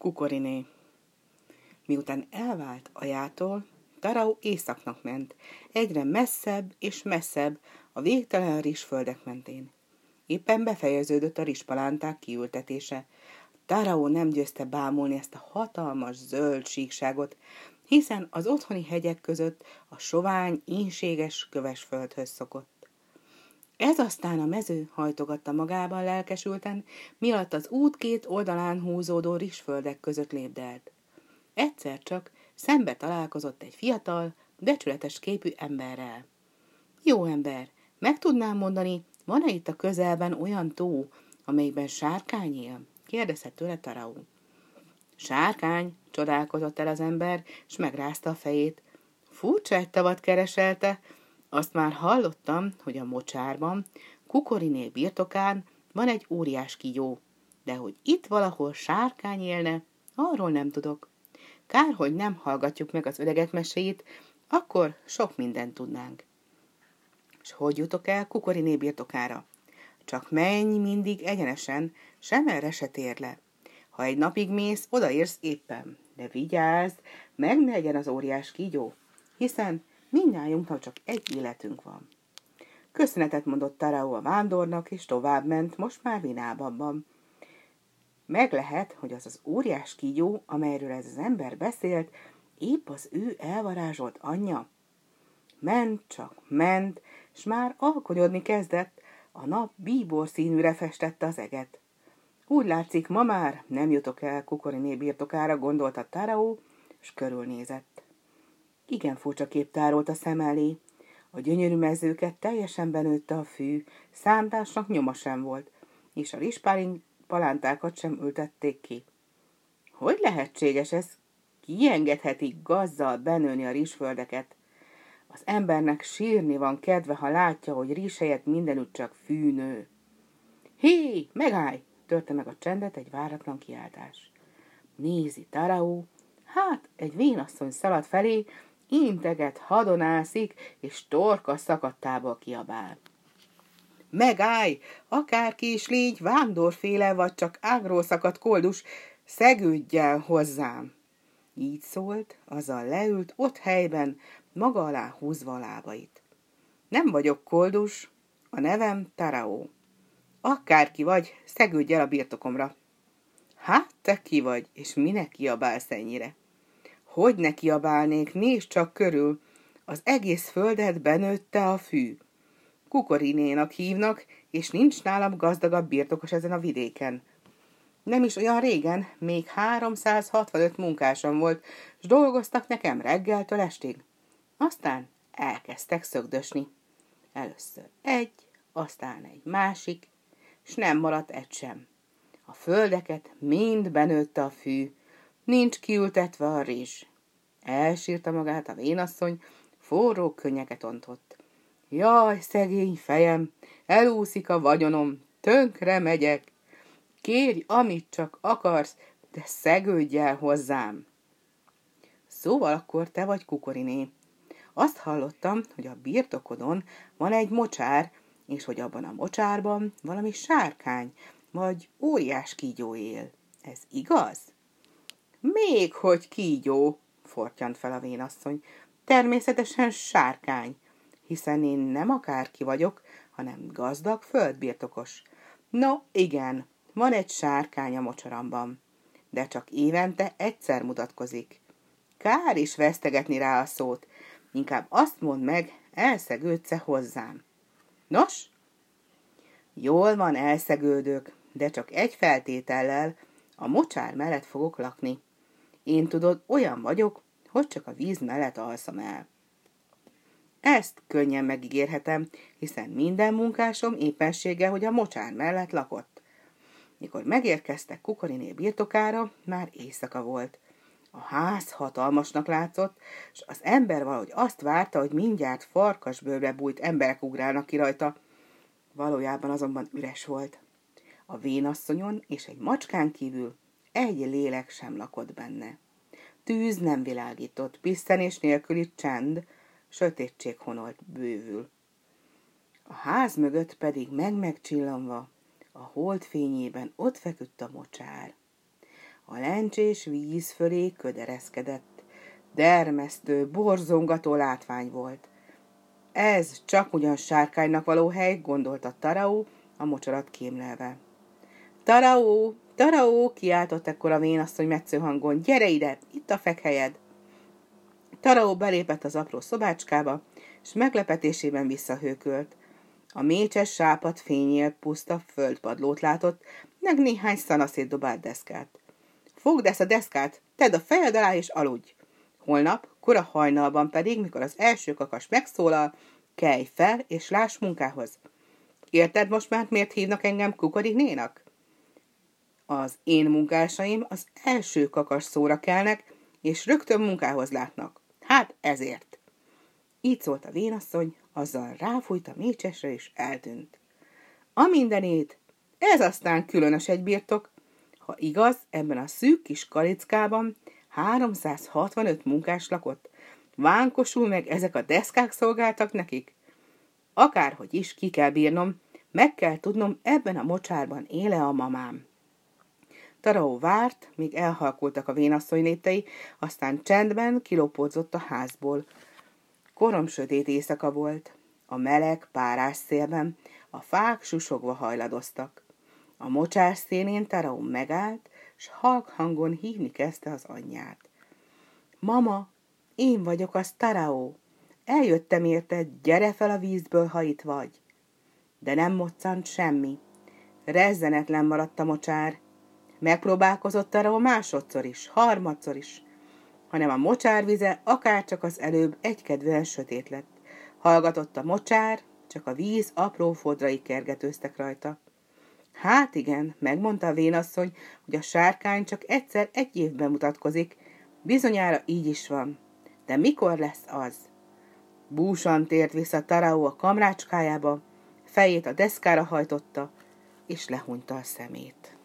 Kukoriné. Miután elvált Ajától, Tarau északnak ment, egyre messzebb és messzebb a végtelen rizsföldek mentén. Éppen befejeződött a rizspalánták kiültetése. Tarau nem győzte bámulni ezt a hatalmas zöld síkságot, hiszen az otthoni hegyek között a sovány, ínséges kövesföldhöz szokott. Ez aztán a mező, hajtogatta magában lelkesülten, miatt az út két oldalán húzódó rizsföldek között lépdelt. Egyszer csak szembe találkozott egy fiatal, becsületes képű emberrel. Jó ember, meg tudnám mondani, van-e itt a közelben olyan tó, amelyben sárkány él? Kérdezte tőle Tarau. Sárkány, csodálkozott el az ember, s megrázta a fejét. Furcsa egy tavat kereselte, azt már hallottam, hogy a mocsárban, Kukoriné birtokán van egy óriás kígyó, de hogy itt valahol sárkány élne, arról nem tudok. Kár, hogy nem hallgatjuk meg az öregek meséit, akkor sok mindent tudnánk. S hogy jutok el Kukoriné birtokára? Csak menj mindig egyenesen, sem erre se tér le. Ha egy napig mész, odaérsz éppen, de vigyázz, meg ne legyen az óriás kígyó, hiszen mindnyájunknak csak egy életünk van. Köszönetet mondott Tarau a vándornak, és továbbment, most már Vinábanban. Meg lehet, hogy az az óriás kígyó, amelyről ez az ember beszélt, épp az ő elvarázsolt anyja. Ment, csak ment, s már alkonyodni kezdett, a nap bíbor színűre festette az eget. Úgy látszik, ma már nem jutok el Kukoriné birtokára, gondolta Tarau, s körülnézett. Igen furcsa kép tárolt a szem elé. A gyönyörű mezőket teljesen benőtte a fű, szántásnak nyoma sem volt, és a rizspalántákat sem ültették ki. Hogy lehetséges ez? Kiengedhetik gazzal benőni a rizsföldeket? Az embernek sírni van kedve, ha látja, hogy rizs helyett mindenütt csak fű nő. Hé, megállj! Törte meg a csendet egy váratlan kiáltás. Nézi Tarau, hát egy vénasszony szalad felé, integet, hadonászik, és torka szakadtából kiabál. Megállj, akárki is légy, vándorféle vagy csak ágról szakadt koldus, szegődj el hozzám! Így szólt, azzal leült ott helyben, maga alá húzva a lábait. Nem vagyok koldus, a nevem Tarau. Akárki vagy, szegődj el a birtokomra. Hát, te ki vagy, és minek kiabálsz ennyire? Hogy ne kiabálnék, nézd csak körül, az egész földet benőtte a fű. Kukorinénak hívnak, és nincs nálam gazdagabb birtokos ezen a vidéken. Nem is olyan régen, még 365 munkásom volt, s dolgoztak nekem reggeltől estig. Aztán elkezdtek szögdösni. Először egy, aztán egy másik, s nem maradt egy sem. A földeket mind benőtte a fű, nincs kiültetve a rizs. Elsírta magát a vénasszony, forró könnyeket ontott. Jaj, szegény fejem, elúszik a vagyonom, tönkre megyek. Kérj, amit csak akarsz, de szegődj el hozzám. Szóval akkor te vagy Kukoriné. Azt hallottam, hogy a birtokodon van egy mocsár, és hogy abban a mocsárban valami sárkány, vagy óriás kígyó él. Ez igaz? Még hogy kígyó, fortyant fel a vénasszony. Természetesen sárkány, hiszen én nem akárki vagyok, hanem gazdag földbirtokos. No, igen, van egy sárkány a mocsaramban, de csak évente egyszer mutatkozik. Kár is vesztegetni rá a szót, inkább azt mondd meg, elszegődsz-e hozzám. Nos? Jól van, elszegődök, de csak egy feltétellel, a mocsár mellett fogok lakni. Én tudod, olyan vagyok, hogy csak a víz mellett alszom el. Ezt könnyen megígérhetem, hiszen minden munkásom éppenséggel, hogy a mocsár mellett lakott. Mikor megérkeztek Kukoriné birtokára, már éjszaka volt. A ház hatalmasnak látszott, és az ember valahogy azt várta, hogy mindjárt farkasbőrbe bújt emberek ugrálnak ki rajta. Valójában azonban üres volt. A vénasszonyon és egy macskán kívül egy lélek sem lakott benne. Tűz nem világított, pisszenés nélküli csend, sötétség honolt bővül. A ház mögött pedig meg-megcsillanva, a hold fényében ott feküdt a mocsár. a lencsés víz fölé ködereszkedett. Dermesztő, borzongató látvány volt. Ez csak ugyan sárkánynak való hely, gondolta Tarau, a mocsarat kémlelve. Tarau, Tarau, kiáltott ekkor a vénasszony metsző hangon, gyere ide, itt a fekhelyed. Tarau belépett az apró szobácskába, és meglepetésében visszahőkölt. A mécses sápat fényél puszta földpadlót látott, meg néhány szanaszétdobált deszkát. Fogd ezt a deszkát, tedd a fejed alá és aludj. Holnap, kora hajnalban pedig, mikor az első kakas megszólal, kelj fel és láss munkához. Érted most már, miért hívnak engem Kukorinénak? Az én munkásaim az első kakas szóra kelnek, és rögtön munkához látnak. Hát ezért. Így szólt a vénasszony, azzal ráfújt a mécsesre és eltűnt. A mindenét, ez aztán különös egy birtok. Ha igaz, ebben a szűk kis kalickában 365 munkás lakott. Vánkosul meg ezek a deszkák szolgáltak nekik. Akárhogy is ki kell bírnom, meg kell tudnom, ebben a mocsárban éle a mamám. Tarau várt, míg elhalkultak a vénasszony léptei, aztán csendben kilopódzott a házból. Koromsötét éjszaka volt. A meleg, párás szélben a fák susogva hajladoztak. A mocsár szélén Tarau megállt, s halk hangon hívni kezdte az anyját. Mama, én vagyok az Tarau. Eljöttem érted, gyere fel a vízből, ha itt vagy. De nem moccant semmi. Rezzenetlen maradt a mocsár. Megpróbálkozott Tarau másodszor is, harmadszor is, hanem a mocsárvize akárcsak az előbb egykedvűen sötét lett. Hallgatott a mocsár, csak a víz apró fodrai kergetőztek rajta. Hát igen, megmondta a vénasszony, hogy a sárkány csak egyszer egy évben mutatkozik, bizonyára így is van. De mikor lesz az? Búsan tért vissza Tarau a kamrácskájába, fejét a deszkára hajtotta, és lehunta a szemét.